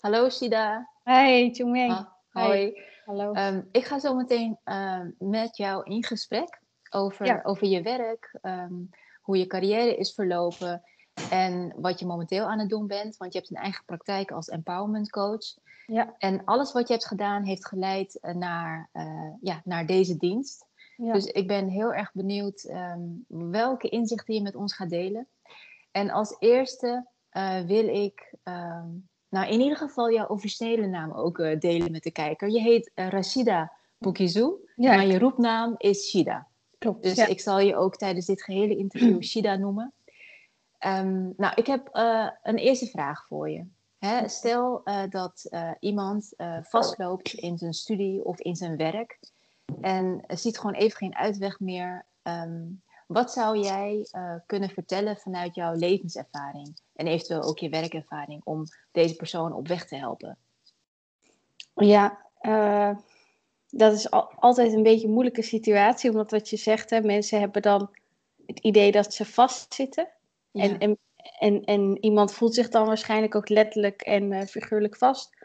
Hallo Shida. Hey, Chungmei. Hoi. Hallo. Ik ga zo meteen met jou in gesprek over je werk, hoe je carrière is verlopen en wat je momenteel aan het doen bent. Want je hebt een eigen praktijk als empowerment coach. Ja. En alles wat je hebt gedaan heeft geleid naar deze dienst. Ja. Dus ik ben heel erg benieuwd welke inzichten je met ons gaat delen. En als eerste wil ik in ieder geval jouw officiële naam ook delen met de kijker. Je heet Rashida Boukhizou, maar je roepnaam is Shida. Klopt. Dus ik zal je ook tijdens dit gehele interview Shida noemen. Ik heb een eerste vraag voor je. Hè, stel dat iemand vastloopt in zijn studie of in zijn werk en ziet gewoon even geen uitweg meer. Wat zou jij kunnen vertellen vanuit jouw levenservaring en eventueel ook je werkervaring om deze persoon op weg te helpen? Ja, dat is altijd een beetje een moeilijke situatie, omdat wat je zegt, hè, mensen hebben dan het idee dat ze vastzitten. Ja. En iemand voelt zich dan waarschijnlijk ook letterlijk en figuurlijk vast,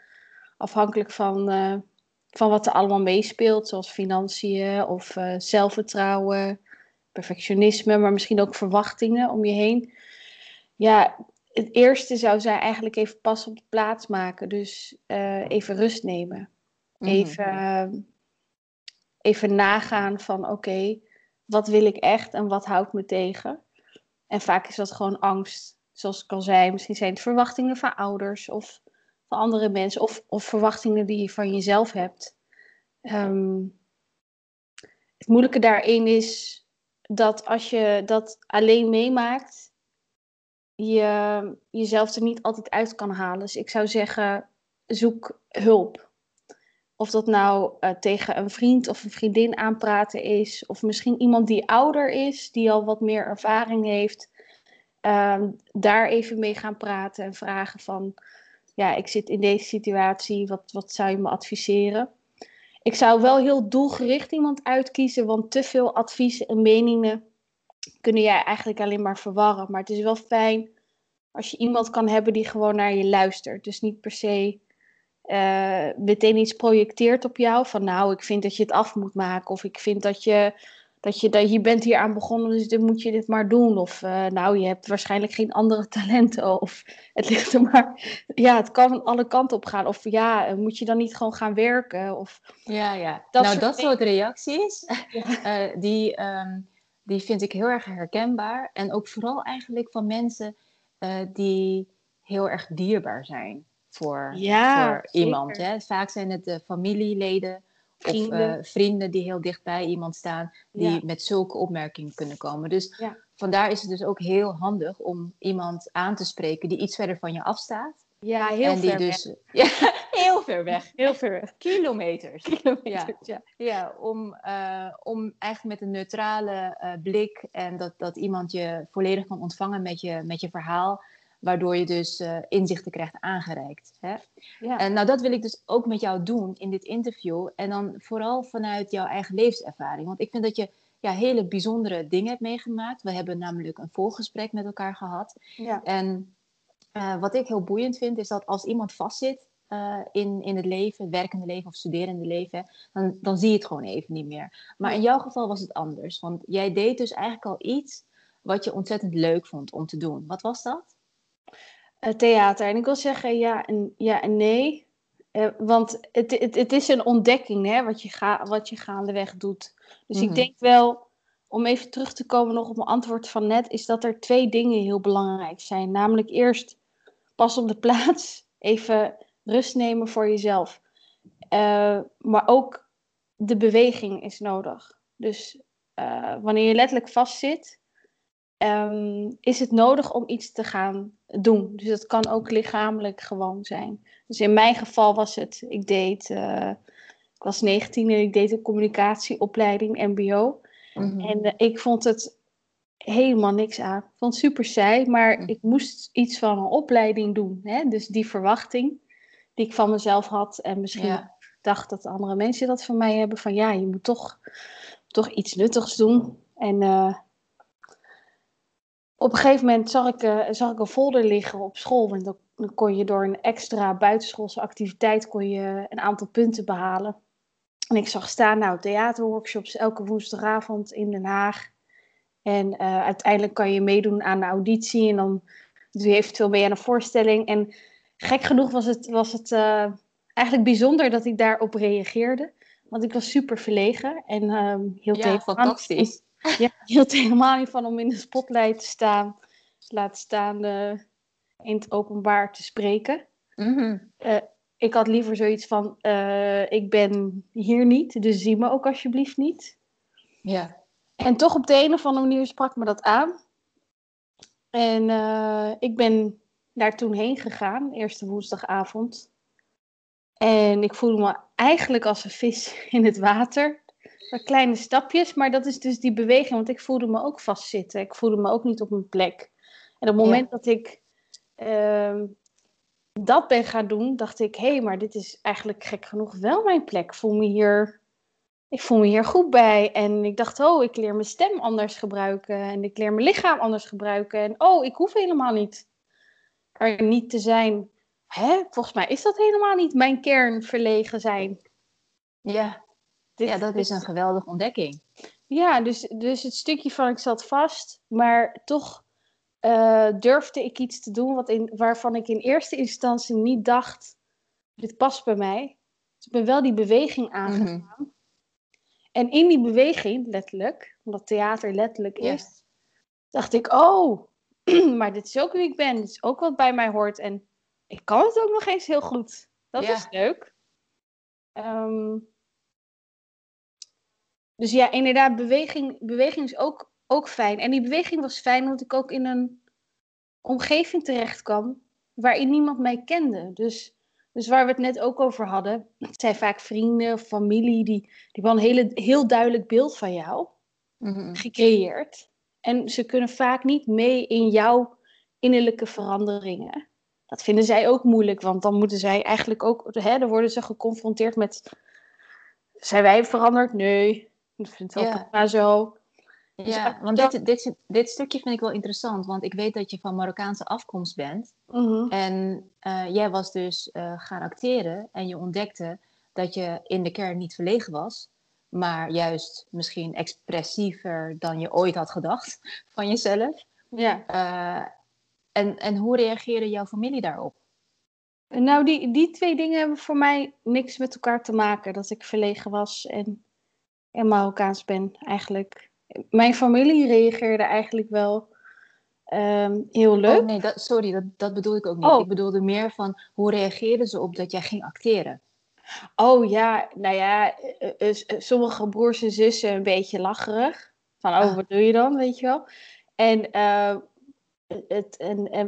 afhankelijk van wat er allemaal meespeelt, zoals financiën of zelfvertrouwen, perfectionisme, maar misschien ook verwachtingen om je heen. Ja, het eerste zou zijn eigenlijk even pas op de plaats maken. Dus even rust nemen. Mm-hmm. Even nagaan van oké, wat wil ik echt en wat houdt me tegen? En vaak is dat gewoon angst, zoals ik al zei. Misschien zijn het verwachtingen van ouders of van andere mensen. Of verwachtingen die je van jezelf hebt. Het moeilijke daarin is dat als je dat alleen meemaakt, je jezelf er niet altijd uit kan halen. Dus ik zou zeggen, zoek hulp. Of dat nou tegen een vriend of een vriendin aanpraten is, of misschien iemand die ouder is, die al wat meer ervaring heeft, daar even mee gaan praten en vragen van, ja, ik zit in deze situatie, wat zou je me adviseren? Ik zou wel heel doelgericht iemand uitkiezen, want te veel adviezen en meningen kunnen jij eigenlijk alleen maar verwarren. Maar het is wel fijn als je iemand kan hebben die gewoon naar je luistert. Dus niet per se meteen iets projecteert op jou. Van nou, ik vind dat je het af moet maken. Of ik vind dat je bent hier aan begonnen, dus dan moet je dit maar doen. Of je hebt waarschijnlijk geen andere talenten. Of het ligt er maar. Ja, het kan alle kanten op gaan. Of ja, moet je dan niet gewoon gaan werken? Of, ja. Dat soort reacties, ja. Die vind ik heel erg herkenbaar. En ook vooral eigenlijk van mensen die heel erg dierbaar zijn voor iemand. Hè? Vaak zijn het de familieleden. Vrienden. Of vrienden die heel dicht bij iemand staan, die met zulke opmerkingen kunnen komen. Dus vandaar is het dus ook heel handig om iemand aan te spreken die iets verder van je afstaat. Ja, heel ver weg. Heel ver weg. Kilometers. Ja, om eigenlijk met een neutrale blik en dat iemand je volledig kan ontvangen met je verhaal, waardoor je dus inzichten krijgt aangereikt. Hè? Ja. En dat wil ik dus ook met jou doen in dit interview. En dan vooral vanuit jouw eigen levenservaring. Want ik vind dat je hele bijzondere dingen hebt meegemaakt. We hebben namelijk een voorgesprek met elkaar gehad. Ja. En wat ik heel boeiend vind, is dat als iemand vastzit in het leven, het werkende leven of studerende leven, dan zie je het gewoon even niet meer. Maar in jouw geval was het anders. Want jij deed dus eigenlijk al iets wat je ontzettend leuk vond om te doen. Wat was dat? Theater. En ik wil zeggen ja en nee. Want het is een ontdekking, hè, wat je gaandeweg doet. Dus ik denk wel, om even terug te komen nog op mijn antwoord van net, is dat er twee dingen heel belangrijk zijn. Namelijk eerst pas op de plaats. Even rust nemen voor jezelf. Maar ook de beweging is nodig. Dus wanneer je letterlijk vastzit, is het nodig om iets te gaan doen. Dus dat kan ook lichamelijk gewoon zijn. Dus in mijn geval was het, ik was 19 en ik deed een communicatieopleiding mbo. Mm-hmm. En ik vond het helemaal niks aan. Ik vond het super saai, maar ik moest iets van een opleiding doen. Hè? Dus die verwachting die ik van mezelf had en misschien dacht dat andere mensen dat van mij hebben. Van ja, je moet toch iets nuttigs doen. En op een gegeven moment zag ik een folder liggen op school. En dan kon je door een extra buitenschoolse activiteit kon je een aantal punten behalen. En ik zag staan, nou, theaterworkshops elke woensdagavond in Den Haag. En uiteindelijk kan je meedoen aan de auditie. En dan doe je eventueel mee aan een voorstelling. En gek genoeg was het eigenlijk bijzonder dat ik daarop reageerde. Want ik was super verlegen. En hield fantastisch. Ja, hield helemaal niet van om in de spotlight te staan. Laat staan in het openbaar te spreken. Mm-hmm. Ik had liever zoiets van, ik ben hier niet, dus zie me ook alsjeblieft niet. Ja. En toch op de een of andere manier sprak me dat aan. En ik ben daar toen heen gegaan, eerste woensdagavond. En ik voelde me eigenlijk als een vis in het water. Met kleine stapjes, maar dat is dus die beweging. Want ik voelde me ook vastzitten. Ik voelde me ook niet op mijn plek. En op het moment dat ik... dat ben gaan doen, dacht ik, hé, maar dit is eigenlijk gek genoeg wel mijn plek. Ik voel me hier goed bij. En ik dacht, oh, ik leer mijn stem anders gebruiken. En ik leer mijn lichaam anders gebruiken. En oh, ik hoef helemaal niet er niet te zijn. Volgens mij is dat helemaal niet mijn kern, verlegen zijn. Ja, dat is een geweldige ontdekking. Ja, dus het stukje van ik zat vast, maar toch... durfde ik iets te doen waarvan ik in eerste instantie niet dacht, dit past bij mij. Dus ik ben wel die beweging aangegaan. Mm-hmm. En in die beweging, letterlijk, omdat theater letterlijk is, dacht ik, oh, maar dit is ook wie ik ben. Dit is ook wat bij mij hoort. En ik kan het ook nog eens heel goed. Dat is leuk. Dus ja, inderdaad, beweging is ook fijn. En die beweging was fijn, omdat ik ook in een omgeving terecht kwam waarin niemand mij kende. Dus waar we het net ook over hadden, het zijn vaak vrienden of familie die wel een heel duidelijk beeld van jou gecreëerd. En ze kunnen vaak niet mee in jouw innerlijke veranderingen. Dat vinden zij ook moeilijk, want dan moeten zij eigenlijk ook, dan worden ze geconfronteerd met, zijn wij veranderd? Nee, dat vindt het altijd maar zo. Ja, want dit stukje vind ik wel interessant, want ik weet dat je van Marokkaanse afkomst bent. Mm-hmm. En jij was dus gaan acteren en je ontdekte dat je in de kern niet verlegen was, maar juist misschien expressiever dan je ooit had gedacht van jezelf. Ja. En hoe reageerde jouw familie daarop? Nou, die twee dingen hebben voor mij niks met elkaar te maken, dat ik verlegen was en Marokkaans ben eigenlijk. Mijn familie reageerde eigenlijk wel heel leuk. Oh nee, dat bedoel ik ook niet. Oh. Ik bedoelde meer van, hoe reageerden ze op dat jij ging acteren? Oh ja, nou ja, sommige broers en zussen een beetje lacherig. Van, wat doe je dan, weet je wel.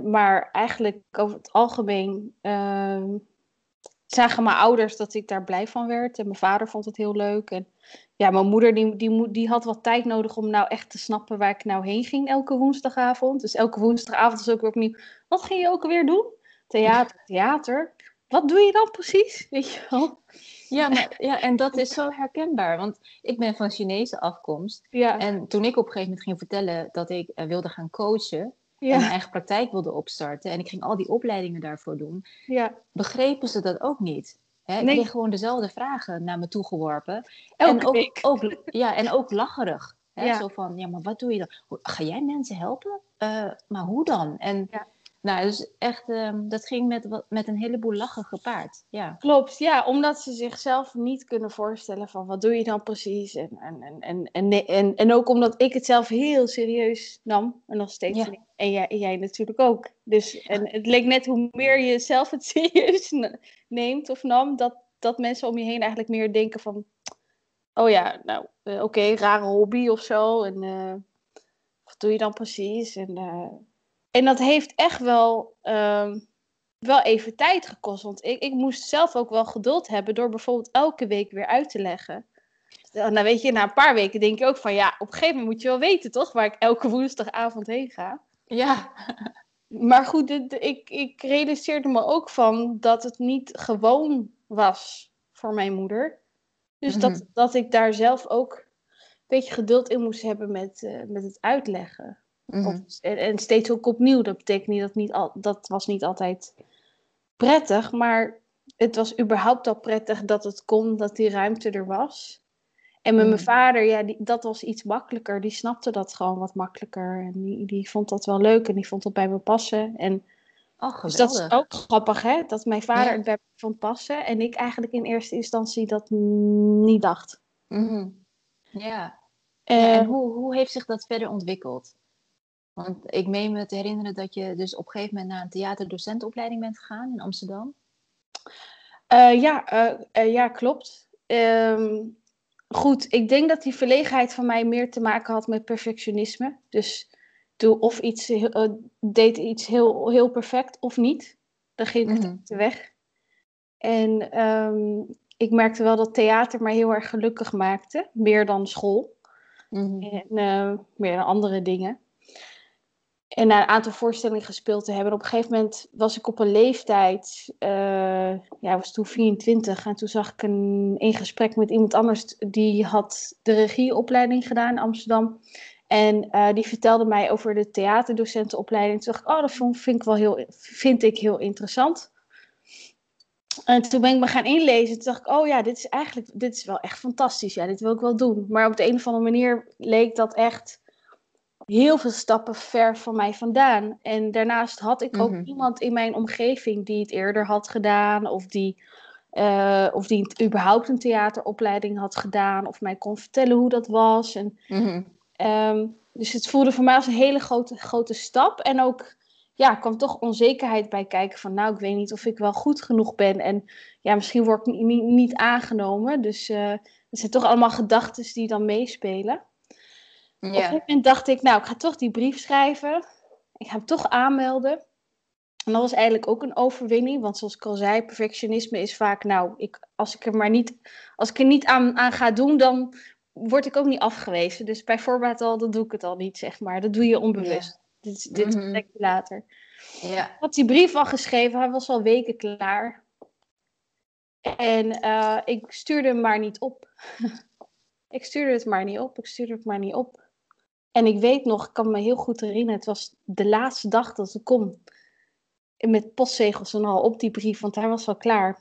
Maar eigenlijk over het algemeen zagen mijn ouders dat ik daar blij van werd. En mijn vader vond het heel leuk. En ja, mijn moeder die had wat tijd nodig om nou echt te snappen waar ik nou heen ging elke woensdagavond. Dus elke woensdagavond was ook weer opnieuw, wat ging je ook alweer doen? Theater. Wat doe je dan precies? Weet je wel? Ja, maar, en dat is zo herkenbaar. Want ik ben van Chinese afkomst. Ja. En toen ik op een gegeven moment ging vertellen dat ik wilde gaan coachen. Ja. En mijn eigen praktijk wilde opstarten. En ik ging al die opleidingen daarvoor doen. Ja. Begrepen ze dat ook niet? Hè? Nee. Ik kreeg gewoon dezelfde vragen naar me toe geworpen. En ook lacherig. Hè? Ja. Zo van, ja, maar wat doe je dan? Ga jij mensen helpen? Maar hoe dan? En nou, dus echt, dat ging met een heleboel lachen gepaard. Ja. Klopt, ja. Omdat ze zichzelf niet kunnen voorstellen van, wat doe je dan precies? En ook omdat ik het zelf heel serieus nam. En nog steeds. Ja. En jij natuurlijk ook. Dus en het leek net, hoe meer je zelf het serieus neemt of nam, dat mensen om je heen eigenlijk meer denken van, oh ja, nou, oké, rare hobby of zo. En wat doe je dan precies? En dat heeft echt wel even tijd gekost. Want ik moest zelf ook wel geduld hebben door bijvoorbeeld elke week weer uit te leggen. Nou weet je, na een paar weken denk je ook van, ja, op een gegeven moment moet je wel weten toch waar ik elke woensdagavond heen ga. Ja. Maar goed, ik realiseerde me ook van dat het niet gewoon was voor mijn moeder. Dus dat ik daar zelf ook een beetje geduld in moest hebben met het uitleggen. Mm-hmm. En steeds ook opnieuw. Dat betekent niet dat dat was niet altijd prettig, maar het was überhaupt al prettig dat het kon, dat die ruimte er was. En met mijn vader, ja, dat was iets makkelijker. Die snapte dat gewoon wat makkelijker. En die vond dat wel leuk en die vond dat bij me passen. En dus dat is ook grappig, hè? Dat mijn vader het bij me vond passen en ik eigenlijk in eerste instantie dat niet dacht. Mm-hmm. Ja. En hoe heeft zich dat verder ontwikkeld? Want ik meen me te herinneren dat je dus op een gegeven moment naar een theaterdocentenopleiding bent gegaan in Amsterdam. Ja, klopt. Goed, ik denk dat die verlegenheid van mij meer te maken had met perfectionisme. Dus deed iets heel, heel perfect of niet. Dan ging ik het weg. En ik merkte wel dat theater mij heel erg gelukkig maakte. Meer dan school. Mm-hmm. En meer dan andere dingen. En na een aantal voorstellingen gespeeld te hebben. Op een gegeven moment was ik op een leeftijd, was toen 24. En toen zag ik in gesprek met iemand anders. Die had de regieopleiding gedaan in Amsterdam. En die vertelde mij over de theaterdocentenopleiding. Toen dacht ik, dat vind ik heel interessant. En toen ben ik me gaan inlezen. Toen dacht ik, dit is wel echt fantastisch. Ja, dit wil ik wel doen. Maar op de een of andere manier leek dat echt heel veel stappen ver van mij vandaan. En daarnaast had ik ook iemand in mijn omgeving die het eerder had gedaan. Of die überhaupt een theateropleiding had gedaan. Of mij kon vertellen hoe dat was. En, dus het voelde voor mij als een hele grote stap. En ook kwam toch onzekerheid bij kijken. Van ik weet niet of ik wel goed genoeg ben. En ja, misschien word ik niet aangenomen. Dus het zijn toch allemaal gedachten die dan meespelen. Ja. Op een gegeven moment dacht ik, ik ga toch die brief schrijven. Ik ga hem toch aanmelden. En dat was eigenlijk ook een overwinning. Want zoals ik al zei, perfectionisme is vaak, als ik er niet aan ga doen, dan word ik ook niet afgewezen. Dus bij voorbaat al, dan doe ik het al niet, zeg maar. Dat doe je onbewust. Ja. Dit ontdek je later. Ja. Ik had die brief al geschreven, hij was al weken klaar. En ik stuurde hem maar niet op. Ik stuurde het maar niet op. En ik weet nog, ik kan me heel goed herinneren, het was de laatste dag dat ik kon. Met postzegels en al op die brief, want hij was al klaar.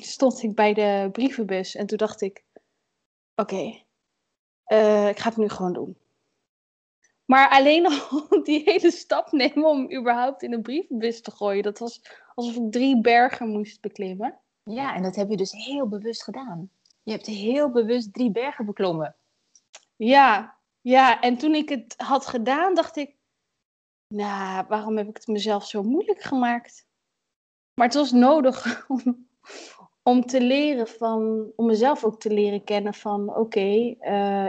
Stond ik bij de brievenbus en toen dacht ik, ik ga het nu gewoon doen. Maar alleen al die hele stap nemen om überhaupt in een brievenbus te gooien, dat was alsof ik 3 bergen moest beklimmen. Ja, en dat heb je dus heel bewust gedaan. Je hebt heel bewust 3 bergen beklommen. Ja, en toen ik het had gedaan, dacht ik, waarom heb ik het mezelf zo moeilijk gemaakt? Maar het was nodig om mezelf ook te leren kennen van,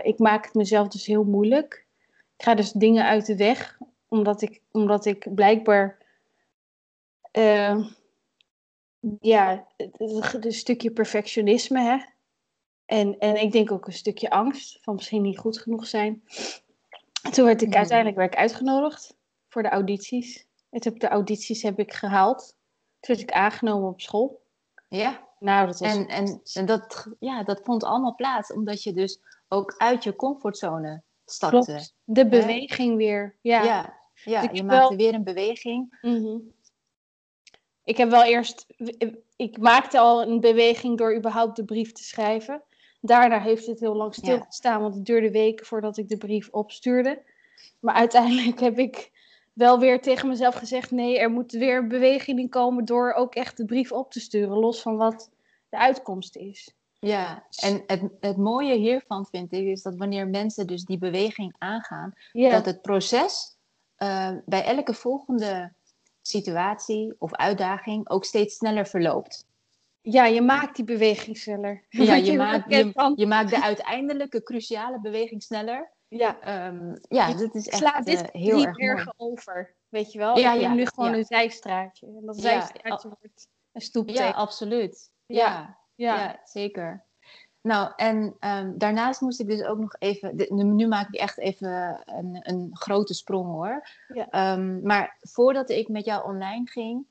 ik maak het mezelf dus heel moeilijk. Ik ga dus dingen uit de weg, omdat ik blijkbaar een stukje perfectionisme, hè. En ik denk ook een stukje angst van misschien niet goed genoeg zijn. Toen werd ik uiteindelijk uitgenodigd voor de audities. De audities heb ik gehaald. Toen werd ik aangenomen op school. Ja. Dat was dat vond allemaal plaats omdat je dus ook uit je comfortzone stapte. Klopt. De beweging weer. Ja, je maakte weer een beweging. Mm-hmm. Ik maakte al een beweging door überhaupt de brief te schrijven. Daarna heeft het heel lang stilgestaan, want het duurde weken voordat ik de brief opstuurde. Maar uiteindelijk heb ik wel weer tegen mezelf gezegd, nee, er moet weer een beweging in komen door ook echt de brief op te sturen, los van wat de uitkomst is. Ja, en het mooie hiervan vind ik, is dat wanneer mensen dus die beweging aangaan, dat het proces bij elke volgende situatie of uitdaging ook steeds sneller verloopt. Ja, je maakt die beweging sneller. Ja, je maakt de uiteindelijke cruciale beweging sneller. Ja, dat is echt slaat dit heel erg mooi. Erg over, weet je wel? Ja, je hebt nu gewoon een zijstraatje. En dat zijstraatje wordt een stoepteken. Ja, absoluut. Ja, zeker. Nou, en daarnaast moest ik dus ook nog even... Nu maak ik echt even een grote sprong, hoor. Ja. Maar voordat ik met jou online ging,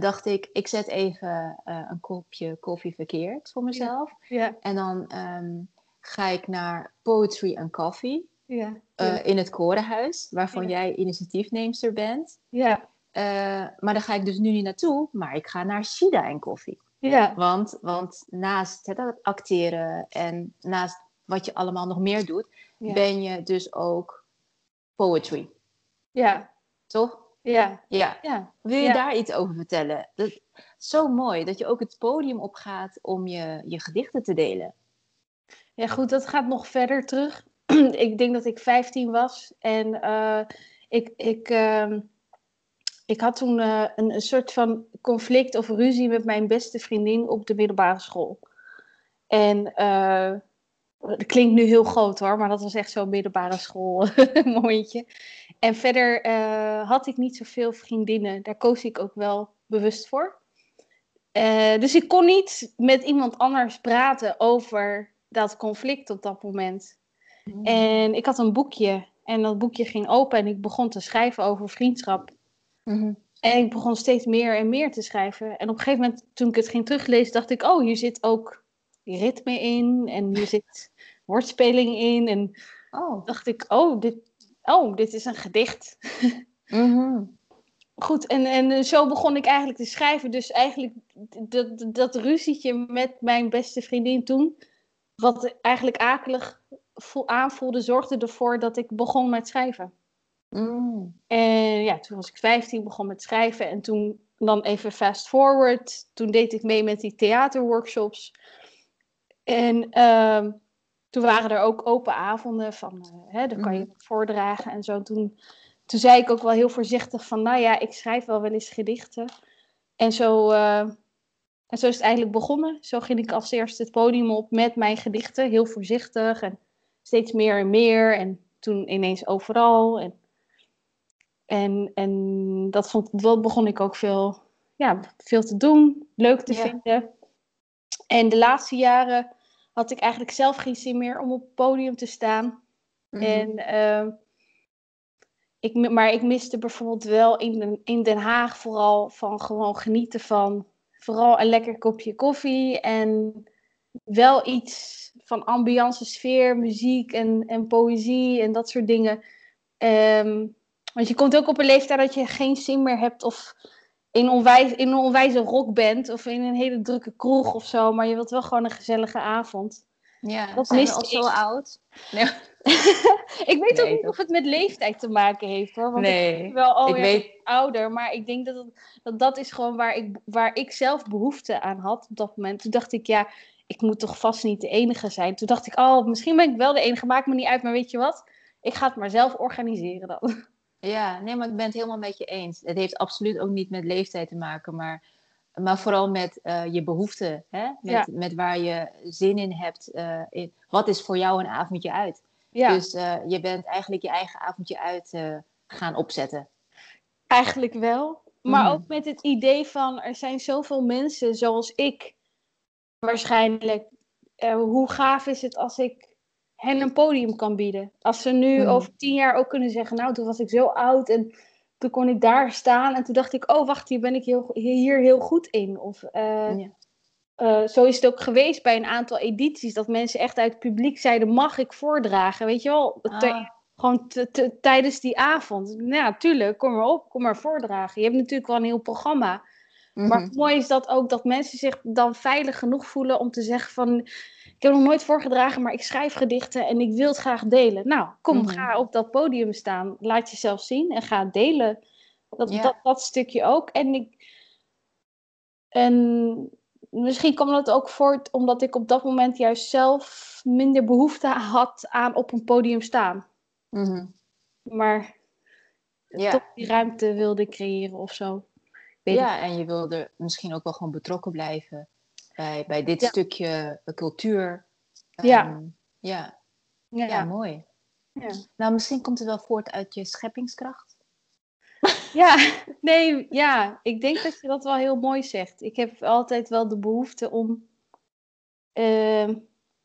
dacht ik, ik zet even een kopje koffie verkeerd voor mezelf. Ja. En dan ga ik naar Poetry and Coffee. in het Koorenhuis, waarvan jij initiatiefneemster bent. Ja. Maar daar ga ik dus nu niet naartoe, maar ik ga naar Shida en Coffee. Ja. Want naast het acteren en naast wat je allemaal nog meer doet, ben je dus ook poetry. Ja. Toch? Ja. Ja. Ja. Wil je daar iets over vertellen? Dat is zo mooi dat je ook het podium opgaat om je gedichten te delen. Ja, goed, dat gaat nog verder terug. Ik denk dat ik 15 was en ik had toen een soort van conflict of ruzie met mijn beste vriendin op de middelbare school. En dat klinkt nu heel groot hoor, maar dat was echt zo'n middelbare school momentje. En verder had ik niet zoveel vriendinnen. Daar koos ik ook wel bewust voor. Dus ik kon niet met iemand anders praten over dat conflict op dat moment. Mm. En ik had een boekje. En dat boekje ging open en ik begon te schrijven over vriendschap. Mm-hmm. En ik begon steeds meer en meer te schrijven. En op een gegeven moment, toen ik het ging teruglezen, dacht ik, oh, hier zit ook ritme in. En hier zit woordspeling in. En dacht ik, dit is een gedicht. Mm-hmm. Goed, en zo begon ik eigenlijk te schrijven. Dus eigenlijk dat ruzietje met mijn beste vriendin toen, wat eigenlijk akelig aanvoelde, zorgde ervoor dat ik begon met schrijven. Mm. En ja, toen was ik 15, begon met schrijven. En toen, dan even fast forward, toen deed ik mee met die theaterworkshops. En toen waren er ook open avonden van, daar kan je voordragen en zo. Toen zei ik ook wel heel voorzichtig van, nou ja, ik schrijf wel eens gedichten. En zo is het eigenlijk begonnen. Zo ging ik als eerste het podium op met mijn gedichten. Heel voorzichtig en steeds meer en meer. En toen ineens overal. En dat begon ik ook veel te doen. Leuk te vinden. En de laatste jaren had ik eigenlijk zelf geen zin meer om op het podium te staan. Mm-hmm. En ik miste bijvoorbeeld wel in Den Haag vooral van gewoon genieten van vooral een lekker kopje koffie en wel iets van ambiance, sfeer, muziek en poëzie en dat soort dingen. Want je komt ook op een leeftijd dat je geen zin meer hebt of in een onwijze rock bent of in een hele drukke kroeg of zo. Maar je wilt wel gewoon een gezellige avond. Ja, dat is al zo oud. Nee. Ik weet ook niet of het met leeftijd te maken heeft hoor. Want ik ben wel ouder. Maar ik denk dat is gewoon waar ik zelf behoefte aan had op dat moment. Toen dacht ik, ja, ik moet toch vast niet de enige zijn. Toen dacht ik, misschien ben ik wel de enige. Maakt me niet uit, maar weet je wat? Ik ga het maar zelf organiseren dan. Ja, nee, maar ik ben het helemaal met je eens. Het heeft absoluut ook niet met leeftijd te maken. Maar vooral met je behoeften. Met waar je zin in hebt. Wat is voor jou een avondje uit? Ja. Dus je bent eigenlijk je eigen avondje uit gaan opzetten. Eigenlijk wel. Maar ook met het idee van, er zijn zoveel mensen zoals ik. Waarschijnlijk. Hoe gaaf is het als ik hen een podium kan bieden? Als ze nu over 10 jaar ook kunnen zeggen, nou, toen was ik zo oud en toen kon ik daar staan. En toen dacht ik, wacht, hier ben ik hier heel goed in. Of zo is het ook geweest bij een aantal edities. Dat mensen echt uit het publiek zeiden, mag ik voordragen? Weet je wel, gewoon tijdens die avond. Nou, tuurlijk, kom maar op, kom maar voordragen. Je hebt natuurlijk wel een heel programma. Mm-hmm. Maar het mooie is dat ook dat mensen zich dan veilig genoeg voelen om te zeggen van, ik heb nog nooit voorgedragen, maar ik schrijf gedichten en ik wil het graag delen. Nou, kom, ga op dat podium staan. Laat jezelf zien en ga delen. Dat stukje ook. En misschien kwam dat ook voort omdat ik op dat moment juist zelf minder behoefte had aan op een podium staan. Mm-hmm. Maar toch die ruimte wilde creëren of zo. Ja, en je wilde misschien ook wel gewoon betrokken blijven bij dit stukje cultuur. Ja, mooi. Ja. Nou, misschien komt het wel voort uit je scheppingskracht. Ik denk dat je dat wel heel mooi zegt. Ik heb altijd wel de behoefte om,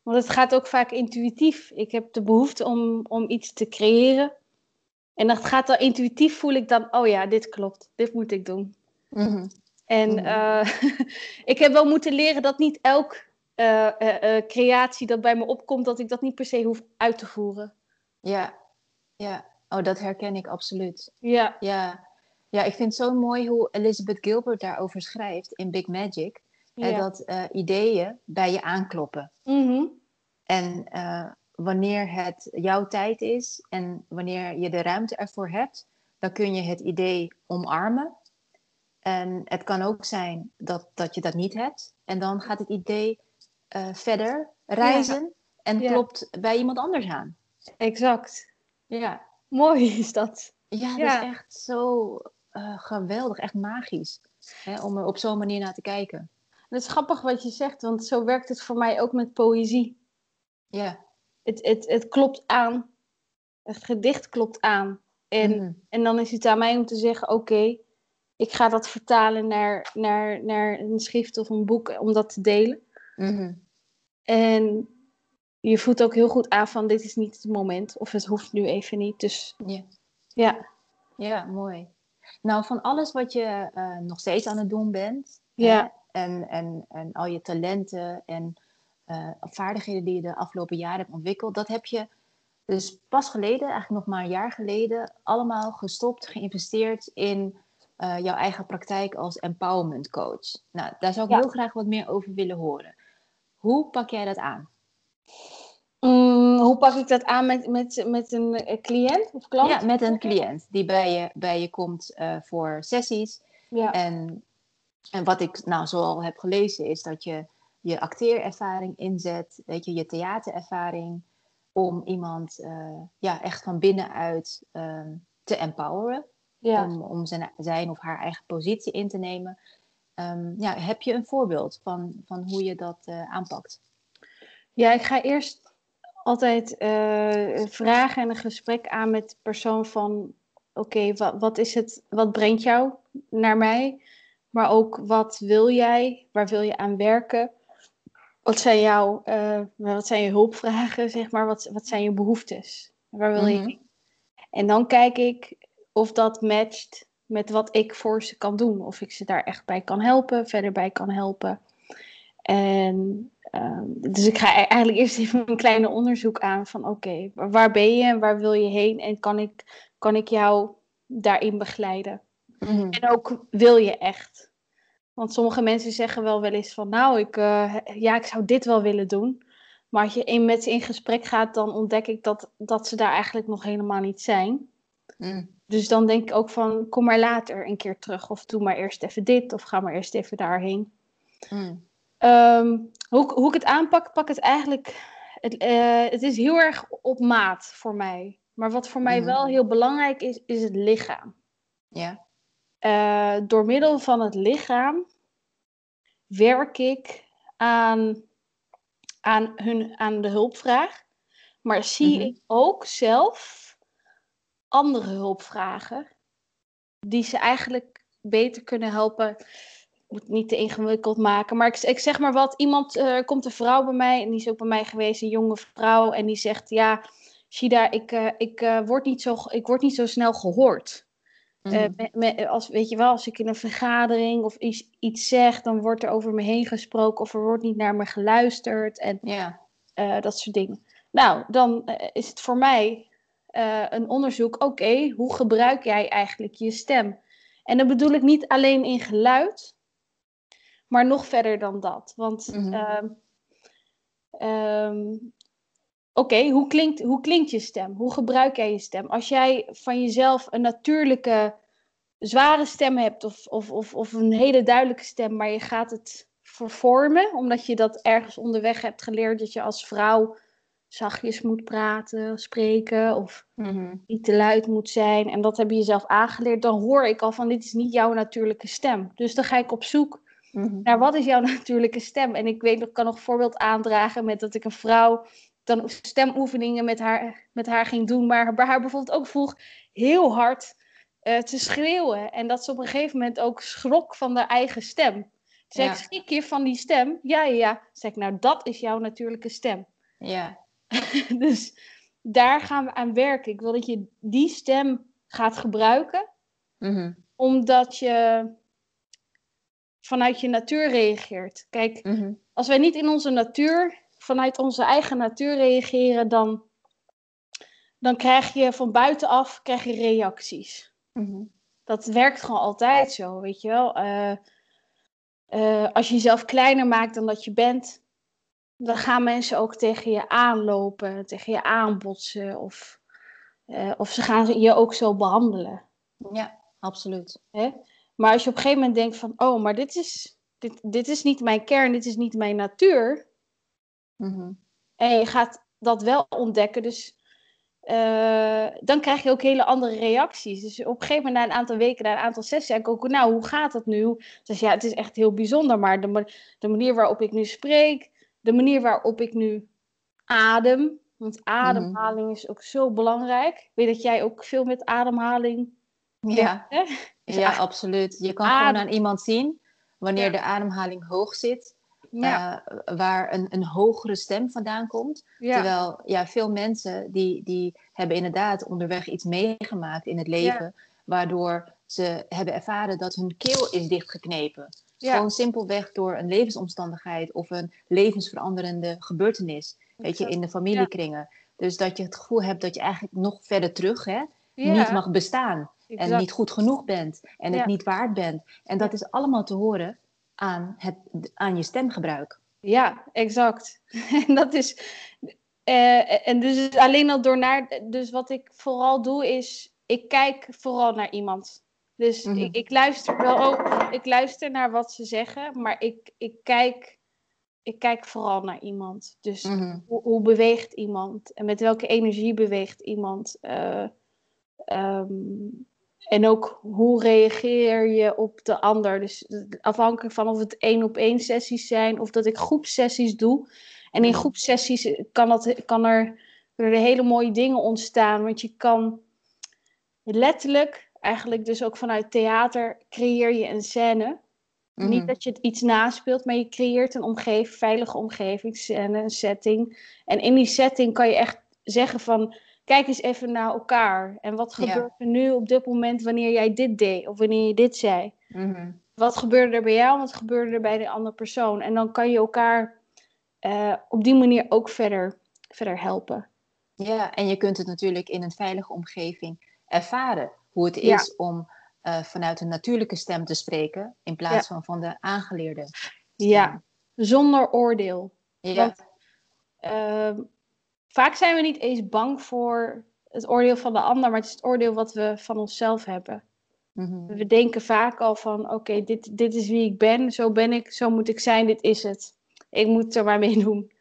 want het gaat ook vaak intuïtief. Ik heb de behoefte om iets te creëren. En dat gaat dan intuïtief, voel ik dan, dit klopt, dit moet ik doen. Mm-hmm. En ik heb wel moeten leren dat niet elk creatie dat bij me opkomt, dat ik dat niet per se hoef uit te voeren. Ja, ja. Oh, dat herken ik absoluut. Ja. Ja. Ja, ik vind het zo mooi hoe Elizabeth Gilbert daarover schrijft in Big Magic. Ja. Hè, dat ideeën bij je aankloppen. Mm-hmm. En wanneer het jouw tijd is en wanneer je de ruimte ervoor hebt, dan kun je het idee omarmen. En het kan ook zijn dat je dat niet hebt. En dan gaat het idee verder reizen en klopt bij iemand anders aan. Exact. Ja. Mooi is dat. Ja, dat is echt zo geweldig. Echt magisch. Hè, om er op zo'n manier naar te kijken. Het is grappig wat je zegt, want zo werkt het voor mij ook met poëzie. Ja. Het klopt aan. Het gedicht klopt aan. En dan is het aan mij om te zeggen, oké, ik ga dat vertalen naar een schrift of een boek om dat te delen. Mm-hmm. En je voelt ook heel goed aan van dit is niet het moment. Of het hoeft nu even niet. Dus ja, mooi. Nou, van alles wat je nog steeds aan het doen bent. Ja. En al je talenten en vaardigheden die je de afgelopen jaren hebt ontwikkeld. Dat heb je dus pas geleden, eigenlijk nog maar een jaar geleden, allemaal gestopt, geïnvesteerd in jouw eigen praktijk als empowerment coach. Nou, daar zou ik heel graag wat meer over willen horen. Hoe pak jij dat aan? Hoe pak ik dat aan met een cliënt of klant? Ja, met een cliënt die bij je komt voor sessies. Ja. En wat ik nou zoal heb gelezen is dat je je acteerervaring inzet, weet je, je theaterervaring, om iemand echt van binnenuit te empoweren. Ja. Om zijn of haar eigen positie in te nemen. Heb je een voorbeeld van hoe je dat aanpakt? Ja, ik ga eerst altijd vragen en een gesprek aan met de persoon van oké, wat is het, wat brengt jou naar mij? Maar ook wat wil jij? Waar wil je aan werken? Wat zijn je hulpvragen, zeg maar? Wat zijn je behoeftes? Waar wil je heen? En dan kijk ik of dat matcht met wat ik voor ze kan doen. Of ik ze daar echt bij kan helpen, verder bij kan helpen. En dus ik ga eigenlijk eerst even een kleine onderzoek aan van oké, waar ben je en waar wil je heen? En kan ik jou daarin begeleiden? Mm-hmm. En ook wil je echt? Want sommige mensen zeggen wel eens van ik zou dit wel willen doen. Maar als je met ze in gesprek gaat, dan ontdek ik dat ze daar eigenlijk nog helemaal niet zijn. Mm. Dus dan denk ik ook van, kom maar later een keer terug. Of doe maar eerst even dit. Of ga maar eerst even daarheen. Mm. Hoe ik het aanpak, pak het eigenlijk... Het is heel erg op maat voor mij. Maar wat voor mij wel heel belangrijk is, is het lichaam. Ja. Door middel van het lichaam werk ik aan de hulpvraag. Maar zie ik ook zelf andere hulpvragen die ze eigenlijk beter kunnen helpen. Ik moet het niet te ingewikkeld maken, maar ik zeg maar wat. Er komt een vrouw bij mij en die is ook bij mij geweest, een jonge vrouw, en die zegt Shida, ik word niet zo snel gehoord. Als ik in een vergadering of iets zeg, dan wordt er over me heen gesproken of er wordt niet naar me geluisterd en dat soort dingen. Nou, dan is het voor mij een onderzoek, oké, hoe gebruik jij eigenlijk je stem? En dat bedoel ik niet alleen in geluid, maar nog verder dan dat. Want hoe klinkt je stem? Hoe gebruik jij je stem? Als jij van jezelf een natuurlijke, zware stem hebt of een hele duidelijke stem, maar je gaat het vervormen, omdat je dat ergens onderweg hebt geleerd, dat je als vrouw zachtjes moet praten, spreken of niet te luid moet zijn. En dat heb je jezelf aangeleerd. Dan hoor ik al van dit is niet jouw natuurlijke stem. Dus dan ga ik op zoek naar wat is jouw natuurlijke stem. En ik weet, ik kan nog een voorbeeld aandragen met dat ik een vrouw dan stemoefeningen met haar ging doen. Maar bij haar bijvoorbeeld ook vroeg heel hard te schreeuwen. En dat ze op een gegeven moment ook schrok van haar eigen stem. Zeg ik, schrik je van die stem? Ja. Zeg ik, nou dat is jouw natuurlijke stem. Ja. Dus daar gaan we aan werken. Ik wil dat je die stem gaat gebruiken. Omdat je vanuit je natuur reageert. Kijk, als wij niet vanuit onze eigen natuur reageren, dan dan krijg je van buitenaf krijg je reacties. Mm-hmm. Dat werkt gewoon altijd zo, weet je wel. Als je jezelf kleiner maakt dan dat je bent, dan gaan mensen ook tegen je aanlopen, tegen je aanbotsen. Of ze gaan je ook zo behandelen. Ja, absoluut. Hè? Maar als je op een gegeven moment denkt van, oh, maar dit is niet mijn kern, dit is niet mijn natuur. Mm-hmm. En je gaat dat wel ontdekken, dus dan krijg je ook hele andere reacties. Dus op een gegeven moment, na een aantal weken, na een aantal sessies, zei ik ook, nou, hoe gaat dat nu? Dus ja, het is echt heel bijzonder, maar de manier waarop ik nu spreek, de manier waarop ik nu adem, want ademhaling is ook zo belangrijk. Ik weet dat jij ook veel met ademhaling werkt, hè? Dus ja, absoluut. Je kan gewoon aan iemand zien wanneer de ademhaling hoog zit. Ja. Waar een hogere stem vandaan komt. Ja. Terwijl veel mensen die hebben inderdaad onderweg iets meegemaakt in het leven. Ja. Waardoor ze hebben ervaren dat hun keel is dichtgeknepen. Ja. Gewoon simpelweg door een levensomstandigheid of een levensveranderende gebeurtenis. Weet je, in de familiekringen. Ja. Dus dat je het gevoel hebt dat je eigenlijk nog verder terug niet mag bestaan. Exact. En niet goed genoeg bent. En het niet waard bent. En dat is allemaal te horen aan je stemgebruik. Ja, exact. En dat is. En dus alleen al door naar. Dus wat ik vooral doe is, ik kijk vooral naar iemand. Dus ik luister wel ook. Ik luister naar wat ze zeggen, maar ik kijk vooral naar iemand. Dus hoe beweegt iemand? En met welke energie beweegt iemand? En ook hoe reageer je op de ander? Dus afhankelijk van of het 1-op-1 sessies zijn of dat ik groepsessies doe. En in groepsessies kunnen er hele mooie dingen ontstaan. Want je kan letterlijk, eigenlijk dus ook vanuit theater, creëer je een scène. Mm-hmm. Niet dat je het iets naspeelt, maar je creëert een veilige omgeving, scène, een setting. En in die setting kan je echt zeggen van, kijk eens even naar elkaar. En wat gebeurt er nu op dit moment wanneer jij dit deed? Of wanneer je dit zei? Mm-hmm. Wat gebeurde er bij jou? Wat gebeurde er bij de andere persoon? En dan kan je elkaar op die manier ook verder helpen. Ja, en je kunt het natuurlijk in een veilige omgeving ervaren. Hoe het is om vanuit een natuurlijke stem te spreken. In plaats van de aangeleerde. Ja, zonder oordeel. Ja. Want, vaak zijn we niet eens bang voor het oordeel van de ander, maar het is het oordeel wat we van onszelf hebben. Mm-hmm. We denken vaak al van, oké, dit is wie ik ben, zo ben ik, zo moet ik zijn, dit is het. Ik moet er maar mee doen.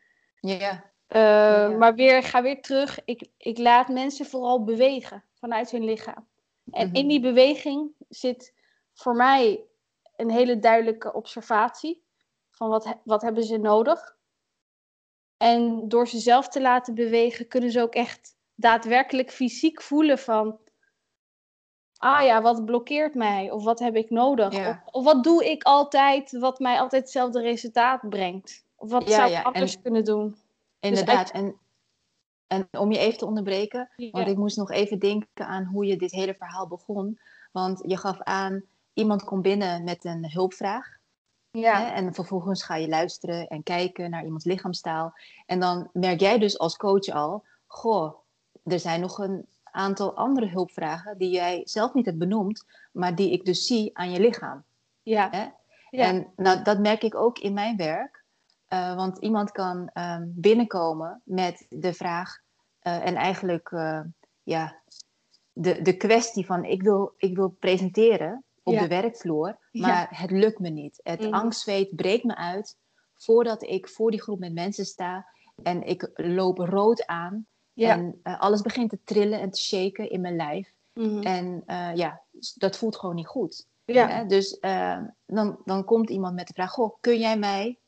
Maar ga weer terug. Ik laat mensen vooral bewegen vanuit hun lichaam. En in die beweging zit voor mij een hele duidelijke observatie van wat hebben ze nodig. En door ze zelf te laten bewegen, kunnen ze ook echt daadwerkelijk fysiek voelen van, wat blokkeert mij? Of wat heb ik nodig? Ja. Of wat doe ik altijd, wat mij altijd hetzelfde resultaat brengt? Of wat zou ik anders kunnen doen? Inderdaad. Dus en om je even te onderbreken, want ik moest nog even denken aan hoe je dit hele verhaal begon. Want je gaf aan, iemand komt binnen met een hulpvraag. Ja. En vervolgens ga je luisteren en kijken naar iemands lichaamstaal. En dan merk jij dus als coach al, er zijn nog een aantal andere hulpvragen die jij zelf niet hebt benoemd, maar die ik dus zie aan je lichaam. Ja. En dat merk ik ook in mijn werk. Want iemand kan binnenkomen met de vraag en eigenlijk de kwestie van ik wil presenteren op de werkvloer, maar het lukt me niet. Het angstzweet breekt me uit voordat ik voor die groep met mensen sta en ik loop rood aan en alles begint te trillen en te shaken in mijn lijf. Mm-hmm. En dat voelt gewoon niet goed. Ja. Dus dan komt iemand met de vraag, kun jij mij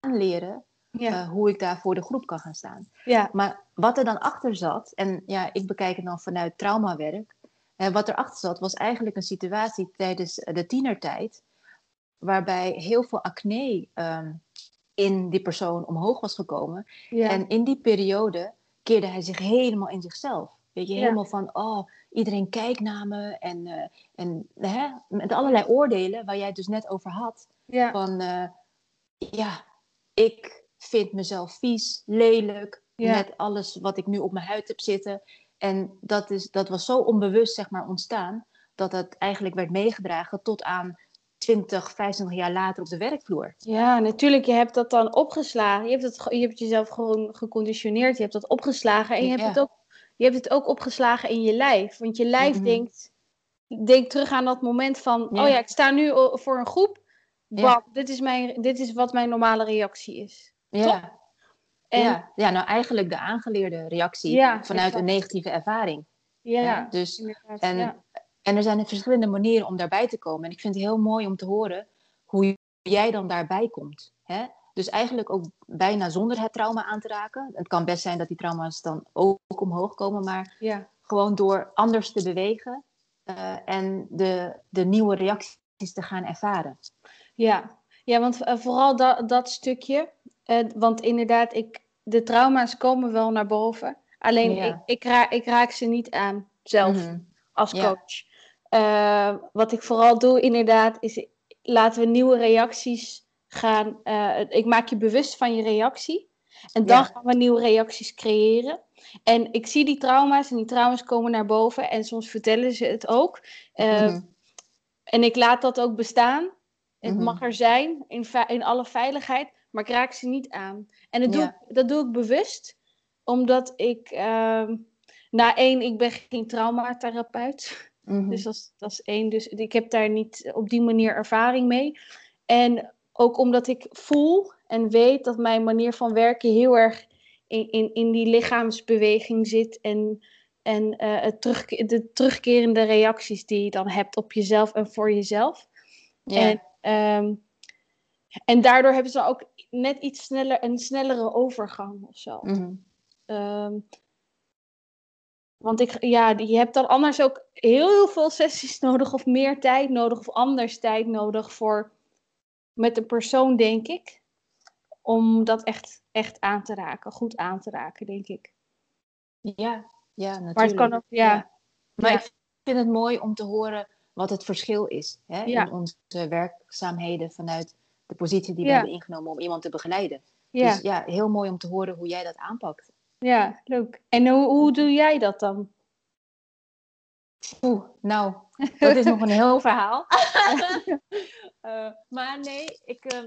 aanleren hoe ik daar voor de groep kan gaan staan? Ja. Maar wat er dan achter zat, en ik bekijk het dan vanuit traumawerk, wat erachter zat was eigenlijk een situatie tijdens de tienertijd, waarbij heel veel acne in die persoon omhoog was gekomen. Ja. En in die periode keerde hij zich helemaal in zichzelf. Weet je, helemaal van, iedereen kijkt naar me. En met allerlei oordelen waar jij het dus net over had. Ja. Van, ik vind mezelf vies, lelijk, met alles wat ik nu op mijn huid heb zitten. En dat was zo onbewust, zeg maar, ontstaan, dat het eigenlijk werd meegedragen tot aan 20, 25 jaar later op de werkvloer. Ja, natuurlijk. Je hebt dat dan opgeslagen. Je hebt jezelf gewoon geconditioneerd. Je hebt dat opgeslagen. En je hebt het ook opgeslagen in je lijf. Want je lijf denkt terug aan dat moment van... Ja. Oh ja, ik sta nu voor een groep. Bam, ja. Dit is wat mijn normale reactie is. Ja. Top? En... Ja, nou eigenlijk de aangeleerde reactie vanuit een negatieve ervaring. Ja, ja, dus inderdaad. En er zijn verschillende manieren om daarbij te komen. En ik vind het heel mooi om te horen hoe jij dan daarbij komt. Hè? Dus eigenlijk ook bijna zonder het trauma aan te raken. Het kan best zijn dat die trauma's dan ook omhoog komen. Maar gewoon door anders te bewegen en de nieuwe reacties te gaan ervaren. Ja, want vooral dat stukje. Want inderdaad, de trauma's komen wel naar boven. Alleen ik raak ze niet aan zelf als coach. Wat ik vooral doe inderdaad is, laten we nieuwe reacties gaan. Ik maak je bewust van je reactie. En dan gaan we nieuwe reacties creëren. En ik zie die trauma's en die trauma's komen naar boven. En soms vertellen ze het ook. En ik laat dat ook bestaan. Het mag er zijn in alle veiligheid. Maar ik raak ze niet aan. En dat doe ik bewust. Omdat ik... ik ben geen traumatherapeut. Mm-hmm. Dus dat is één. Dus ik heb daar niet op die manier ervaring mee. En ook omdat ik voel en weet dat mijn manier van werken heel erg in die lichaamsbeweging zit. En de terugkerende reacties die je dan hebt op jezelf en voor jezelf. Yeah. En daardoor hebben ze ook net iets sneller, een snellere overgang of zo. Mm-hmm. Want je hebt dan anders ook heel veel sessies nodig, of meer tijd nodig, of anders tijd nodig met een persoon, denk ik. Om dat echt aan te raken, goed aan te raken, denk ik. Ja, natuurlijk. Maar het kan ook, Maar ik vind het mooi om te horen wat het verschil is, hè, in onze werkzaamheden vanuit de positie die we hebben ingenomen om iemand te begeleiden. Ja. Dus heel mooi om te horen hoe jij dat aanpakt. Ja, leuk. En hoe doe jij dat dan? Nou, dat is nog een heel verhaal. Maar nee,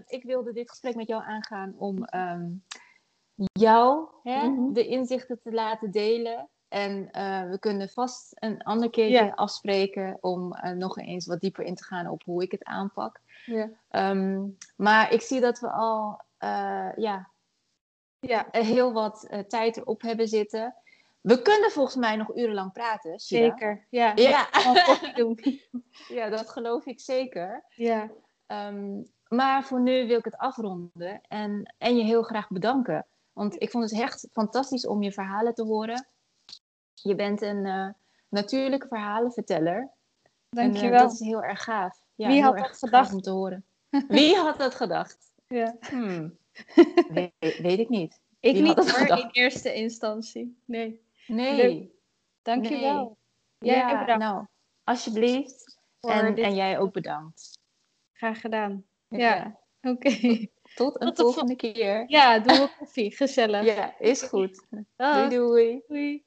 ik wilde dit gesprek met jou aangaan om jou de inzichten te laten delen. En we kunnen vast een ander keertje afspreken om nog eens wat dieper in te gaan op hoe ik het aanpak. Ja. Maar ik zie dat we al... heel wat tijd erop hebben zitten. We kunnen volgens mij nog urenlang praten. Shida. Zeker, ja, dat geloof ik zeker. Ja. Maar voor nu wil ik het afronden en je heel graag bedanken. Want ik vond het echt fantastisch om je verhalen te horen. Je bent een natuurlijke verhalenverteller. Dankjewel. Dat is heel erg gaaf. Ja, wie had dat gedacht? Om te horen. Wie had dat gedacht? Ja. Weet ik niet. Ik wie niet hoor, in eerste instantie. Nee. Dankjewel. Nee. Jij bedankt. Nou, alsjeblieft. En jij ook bedankt. Graag gedaan. Ja. Oké. Tot de volgende keer. Ja, doen we koffie. Gezellig. Ja, is goed. Dag. Doei.